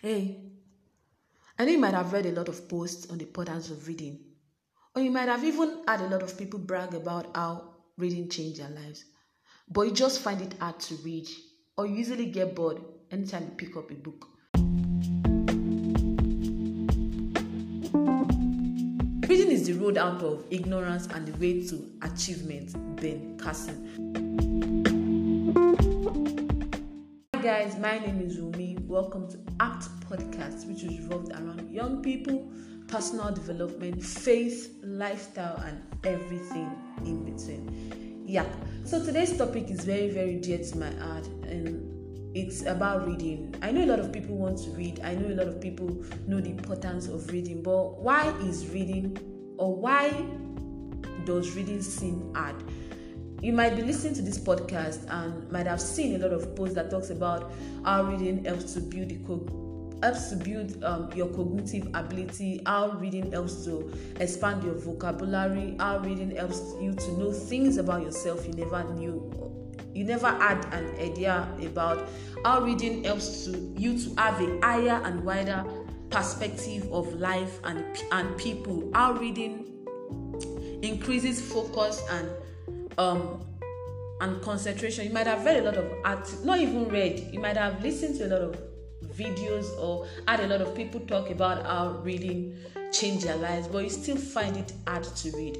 Hey, I know you might have read a lot of posts on the importance of reading, or you might have even had a lot of people brag about how reading changed their lives, but you just find it hard to read, or you easily get bored anytime you pick up a book. Reading is the road out of ignorance and the way to achievement. Ben Carson. Hi guys, my name is Umi. Welcome to Act Podcast, which is revolved around young people, personal development, faith, lifestyle, and everything in between. Yeah. So today's topic is very, very dear to my heart, and it's about reading. I know a lot of people want to read. I know a lot of people know the importance of reading, but why is reading, or why does reading seem hard? You might be listening to this podcast and might have seen a lot of posts that talks about how reading helps to build your cognitive ability, how reading helps to expand your vocabulary, how reading helps you to know things about yourself you never knew, you never had an idea about, how reading helps to you to have a higher and wider perspective of life and people, how reading increases focus and concentration. You might have read a lot of articles, not even read. You might have listened to a lot of videos or had a lot of people talk about how reading changed their lives, but you still find it hard to read.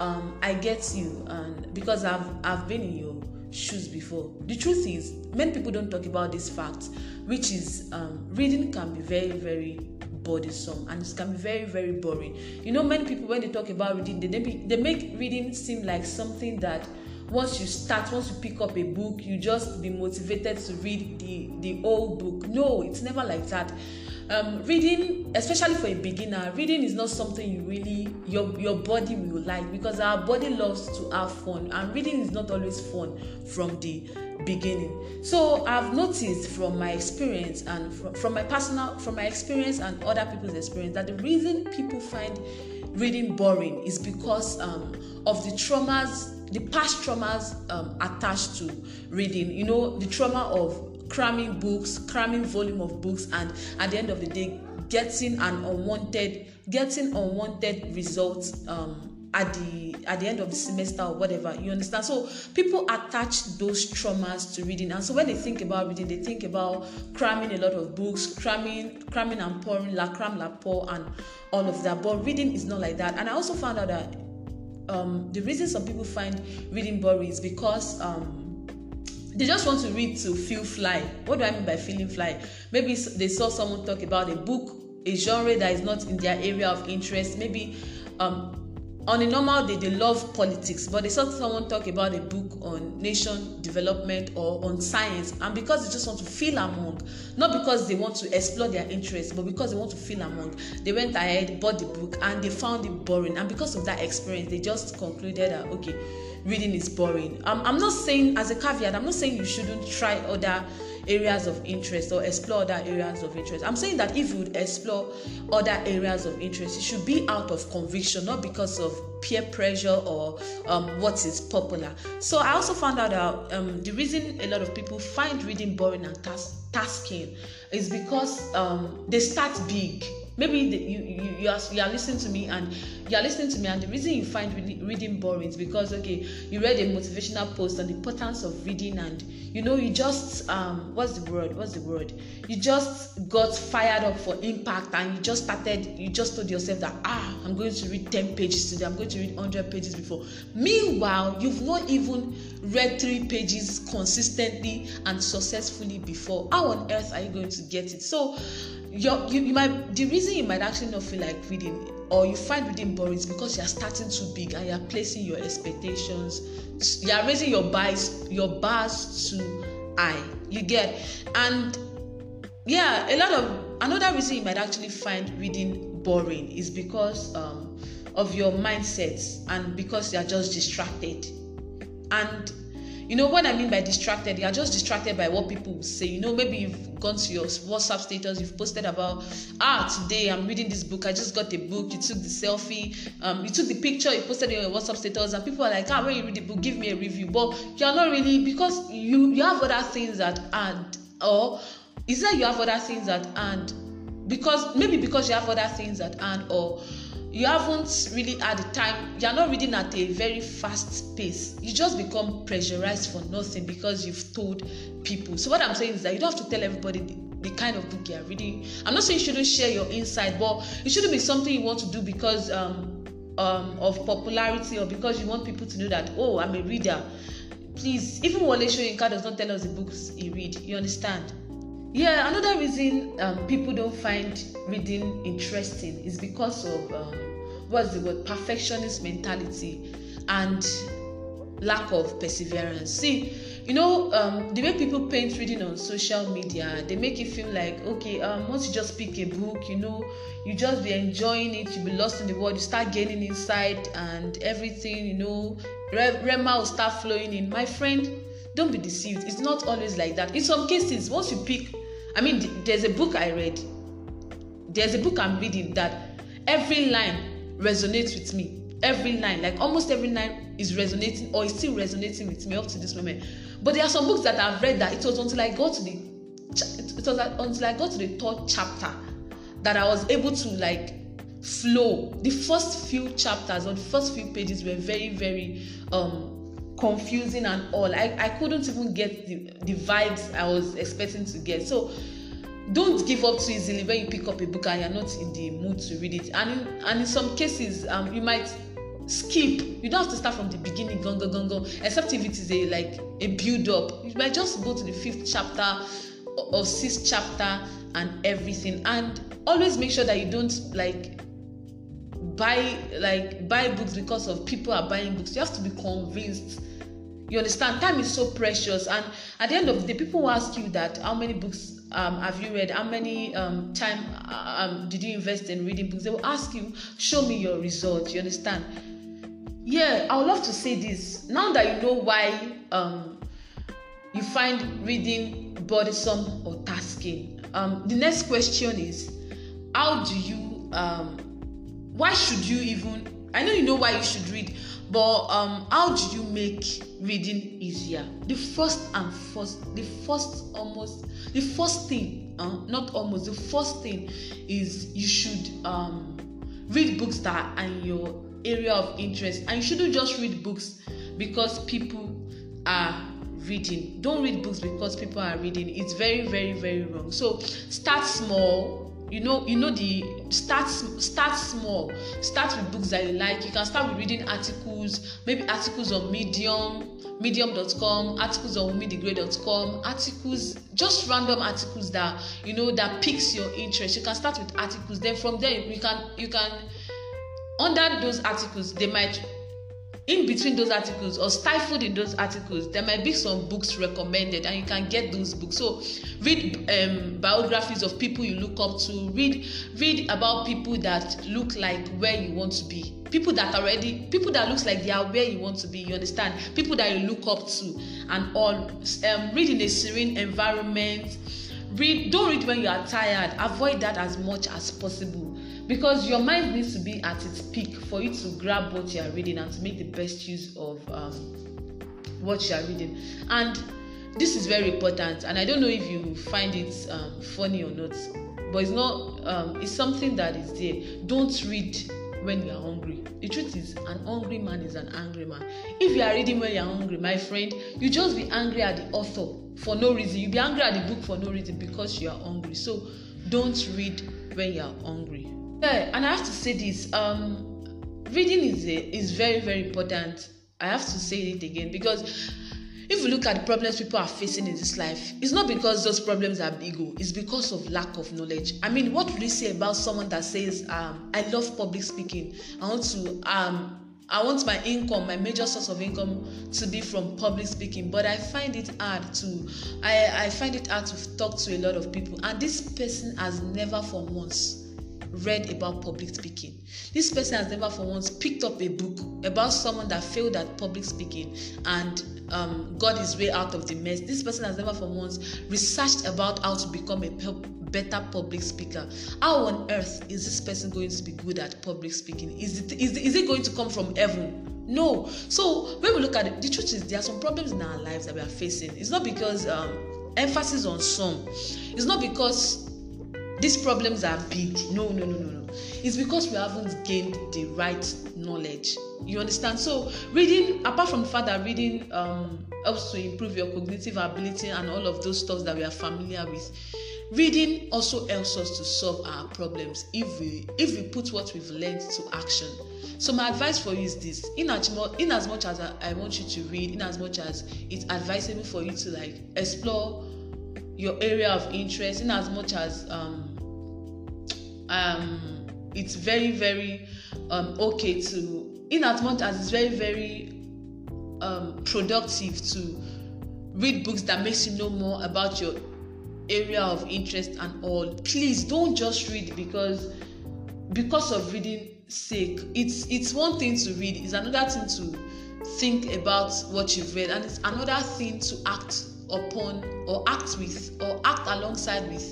I get you, and because I've been in your shoes before. The truth is, many people don't talk about this fact, which is reading can be very, very burdensome, and it can be very, very boring. You know, many people, when they talk about reading, they make reading seem like something that once you pick up a book, you just be motivated to read the whole book. No, it's never like that. Reading, especially for a beginner, reading is not something you really your body will like, because our body loves to have fun, and reading is not always fun from the beginning. So I've noticed from my experience and from my experience and other people's experience that the reason people find reading boring is because of the past traumas attached to reading. You know, the trauma of cramming volume of books, and at the end of the day, getting unwanted results at the end of the semester or whatever, you understand? So people attach those traumas to reading, and so when they think about reading, they think about cramming a lot of books, cramming and pouring, la cram la pour, and all of that. But reading is not like that. And I also found out that the reason some people find reading boring is because they just want to read to feel fly. What do I mean by feeling fly? Maybe they saw someone talk about a book, a genre that is not in their area of interest. Maybe on a normal day, they love politics, but they saw someone talk about a book on nation development or on science, and because they just want to feel among, not because they want to explore their interests, but because they want to feel among, they went ahead, bought the book, and they found it boring. And because of that experience, they just concluded that, okay, reading is boring. I'm not saying, as a caveat, I'm not saying you shouldn't try other areas of interest or explore other areas of interest. I'm saying that if you would explore other areas of interest, it should be out of conviction, not because of peer pressure or what is popular. So I also found out that the reason a lot of people find reading boring and tasking is because they start big. Maybe you are listening to me, and the reason you find reading boring is because, okay, you read a motivational post on the importance of reading, and you know, you just you just got fired up for impact, and you just told yourself that I'm going to read 10 pages today, I'm going to read 100 pages before. Meanwhile, you've not even read 3 pages consistently and successfully before. How on earth are you going to get it? So the reason you might actually not feel like reading, or you find reading boring, is because you are starting too big, and you are placing your expectations, you are raising your bars too high. You get? And yeah, another reason you might actually find reading boring is because of your mindsets, and because you are just distracted. And you know what I mean by distracted? You are just distracted by what people will say. You know, maybe you've gone to your WhatsApp status, you've posted about, today I'm reading this book, I just got a book, you took the selfie, you took the picture, you posted it on your WhatsApp status, and people are like, when you read the book, give me a review. But you're not really, because you have other things that add, or It's that you have other things at hand, because you have other things at hand, or you haven't really had the time, you're not reading at a very fast pace. You just become pressurized for nothing because you've told people. So what I'm saying is that you don't have to tell everybody the kind of book you're reading. I'm not saying you shouldn't share your insight, but it shouldn't be something you want to do because of popularity, or because you want people to know that, oh, I'm a reader. Please, even Wole Soyinka does not tell us the books he read. You understand? Yeah, another reason people don't find reading interesting is because of perfectionist mentality and lack of perseverance. See, the way people paint reading on social media, they make it feel like, okay, once you just pick a book, you just be enjoying it, you'll be lost in the world, you start gaining insight and everything, Rema will start flowing in. My friend, don't be deceived. It's not always like that. In some cases, once you pick, there's a book I read. There's a book I'm reading that every line resonates with me. Every line, like almost every line is resonating, or is still resonating with me up to this moment. But there are some books that I've read that it was until I got to the third chapter that I was able to flow. The first few chapters or the first few pages were very, very confusing and all. I couldn't even get the vibes I was expecting to get. So don't give up too easily when you pick up a book and you're not in the mood to read it. And in some cases, you might skip. You don't have to start from the beginning, go, except if it is a build up. You might just go to the 5th chapter or 6th chapter and everything. And always make sure that you don't buy books because of people are buying books. You have to be convinced. You understand? Time is so precious, and at the end of the day, people will ask you that, how many books have you read? How many time did you invest in reading books? They will ask you, show me your result. You understand? Yeah, I would love to say this. Now that you know why you find reading bothersome or tasking, the next question is, how do you why should you even, I know you know why you should read, but how do you make reading easier? The first thing is you should read books that are in your area of interest, and you shouldn't just read books because people are reading. Don't read books because people are reading. It's very, very, very wrong. So start small. Start small. Start with books that you like. You can start with reading articles, maybe articles on medium.com, articles on WomenTheGreat.com, articles, just random articles that, that piques your interest. You can start with articles. Then from there, you can under those articles, they might, in between those articles or stifled in those articles, there might be some books recommended, and you can get those books. So read biographies of people you look up to. Read about people that look like where you want to be. People that looks like they are where you want to be. You understand? People that you look up to and all. Read in a serene environment. Don't read when you are tired. Avoid that as much as possible, because your mind needs to be at its peak for you to grab what you are reading and to make the best use of what you are reading. And this is very important, and I don't know if you find it funny or not, but it's not. It's something that is there. Don't read when you are hungry. The truth is, an hungry man is an angry man. If you are reading when you are hungry, my friend, you just be angry at the author for no reason. You'll be angry at the book for no reason because you are hungry. So don't read when you are hungry. Yeah, and I have to say this, reading is very, very important. I have to say it again, because if you look at the problems people are facing in this life, it's not because those problems are ego, it's because of lack of knowledge. What would you say about someone that says, I love public speaking, I want my income, my major source of income, to be from public speaking, but I find it hard to talk to a lot of people, and this person has never for once read about public speaking. This person has never for once picked up a book about someone that failed at public speaking and got his way out of the mess. This person has never for once researched about how to become a better public speaker. How on earth is this person going to be good at public speaking? Is it going to come from heaven? No. So when we look at it, the truth is there are some problems in our lives that we are facing. It's not because emphasis on some. It's not because these problems are big. No. It's because we haven't gained the right knowledge. You understand? So reading, apart from the fact that reading helps to improve your cognitive ability and all of those stuff that we are familiar with, reading also helps us to solve our problems if we put what we've learned to action. So my advice for you is this: in as much as I want you to read, in as much as it's advisable for you to like explore your area of interest, in as much as it's very very okay to, in as much as it's very very productive to read books that makes you know more about your area of interest and all, please don't just read because of reading sake. It's one thing to read, it's another thing to think about what you've read, and it's another thing to act upon or act with or act alongside with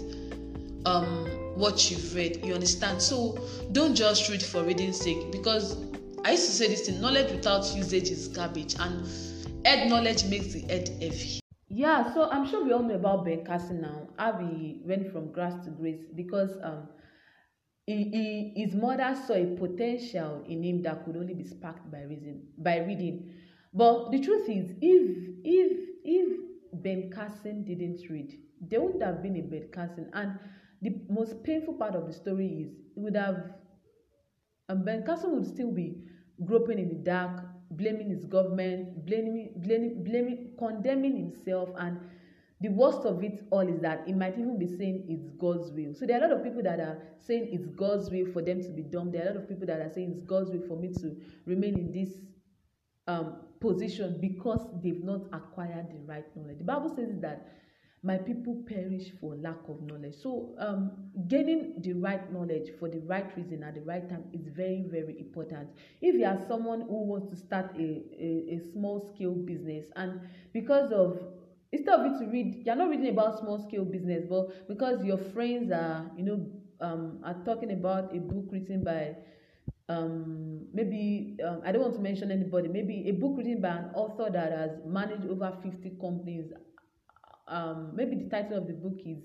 what you've read. You understand? So don't just read for reading's sake, because I used to say this thing: knowledge without usage is garbage, and head knowledge makes the head heavy. Yeah, so I'm sure we all know about Ben Carson now, how he went from grass to grace, because his mother saw a potential in him that could only be sparked by reading. But the truth is, if Ben Carson didn't read, there wouldn't have been a Ben Carson. And the most painful part of the story is, it would have, and Ben Carson would still be groping in the dark, blaming his government, blaming, condemning himself, and the worst of it all is that it might even be saying it's God's will. So there are a lot of people that are saying it's God's will for them to be dumb. There are a lot of people that are saying it's God's will for me to remain in this position because they've not acquired the right knowledge. The Bible says that my people perish for lack of knowledge. So gaining the right knowledge for the right reason at the right time is very, very important. If you are someone who wants to start a small-scale business, and because of, instead of it to read, you're not reading about small-scale business, but because your friends are, are talking about a book written by, I don't want to mention anybody, maybe a book written by an author that has managed over 50 companies. Maybe the title of the book is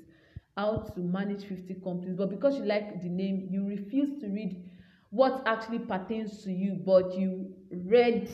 How to Manage 50 Companies, but because you like the name, you refuse to read what actually pertains to you, but you read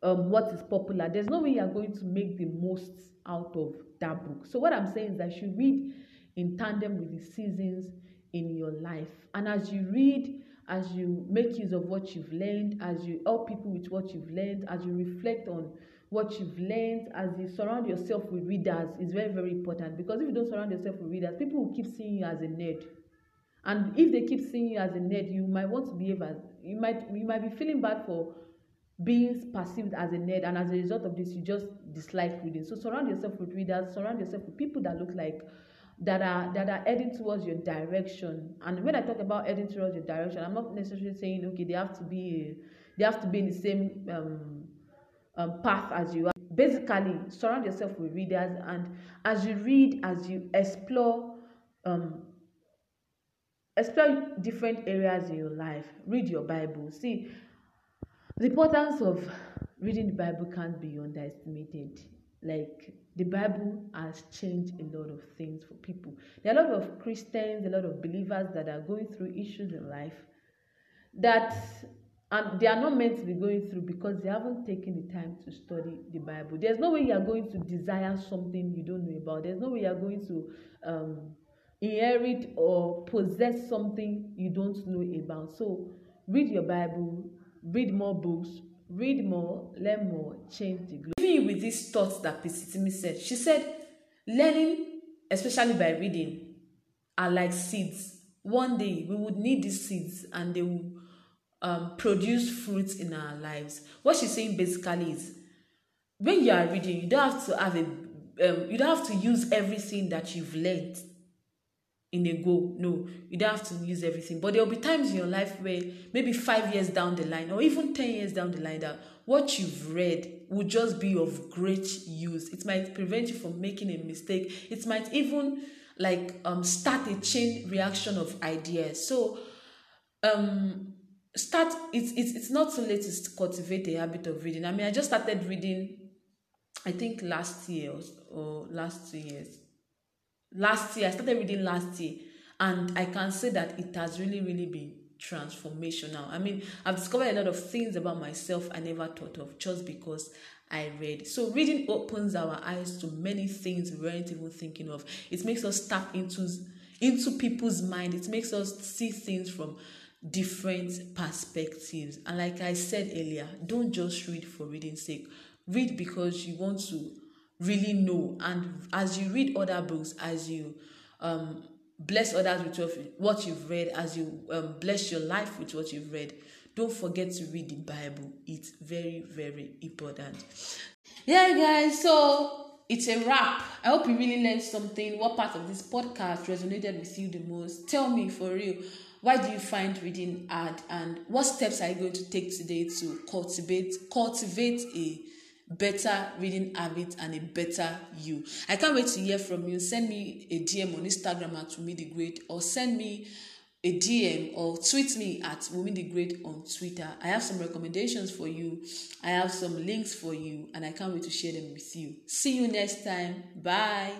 what is popular. There's no way you are going to make the most out of that book. So what I'm saying is that you read in tandem with the seasons in your life, and as you read, as you make use of what you've learned, as you help people with what you've learned, as you reflect on what you've learned, as you surround yourself with readers, is very, very important. Because if you don't surround yourself with readers, people will keep seeing you as a nerd. And if they keep seeing you as a nerd, you might want to behave as, you might be feeling bad for being perceived as a nerd. And as a result of this, you just dislike reading. So surround yourself with readers, surround yourself with people that look like, that are heading towards your direction. And when I talk about heading towards your direction, I'm not necessarily saying, okay, they have to be in the same path as you are. Basically, surround yourself with readers, and as you read, as you explore different areas in your life, read your Bible. See, the importance of reading the Bible can't be underestimated. Like, the Bible has changed a lot of things for people. There are a lot of Christians, a lot of believers that are going through issues in life that, and they are not meant to be going through because they haven't taken the time to study the Bible. There's no way you are going to desire something you don't know about. There's no way you are going to inherit or possess something you don't know about. So read your Bible, read more books, read more, learn more, change the globe. Even with these thoughts that Priscilla said, she said, learning, especially by reading, are like seeds. One day we would need these seeds, and they will produce fruits in our lives. What she's saying basically is, when you are reading, you don't have to have you don't have to use everything that you've learned in a go. No, you don't have to use everything. But there will be times in your life where maybe 5 years down the line, or even 10 years down the line, that what you've read will just be of great use. It might prevent you from making a mistake. It might even start a chain reaction of ideas. So it's not too late to cultivate the habit of reading. I mean, I just started reading I think last year or last 2 years. Last year, I started reading last year, and I can say that it has really, really been transformational. I mean, I've discovered a lot of things about myself I never thought of just because I read. So reading opens our eyes to many things we weren't even thinking of. It makes us tap into people's mind. It makes us see things from different perspectives. And like I said earlier, don't just read for reading's sake. Read because you want to really know. And as you read other books, as you bless others with what you've read, as you bless your life with what you've read, don't forget to read the Bible. It's very, very important. Yeah, guys, so it's a wrap. I hope you really learned something. What part of this podcast resonated with you the most? Tell me, for real, why do you find reading hard, and what steps are you going to take today to cultivate a better reading habit and a better you? I can't wait to hear from you. Send me a DM on Instagram at WomenTheGreat, or send me a DM or tweet me at WomenTheGreat on Twitter. I have some recommendations for you. I have some links for you, and I can't wait to share them with you. See you next time. Bye.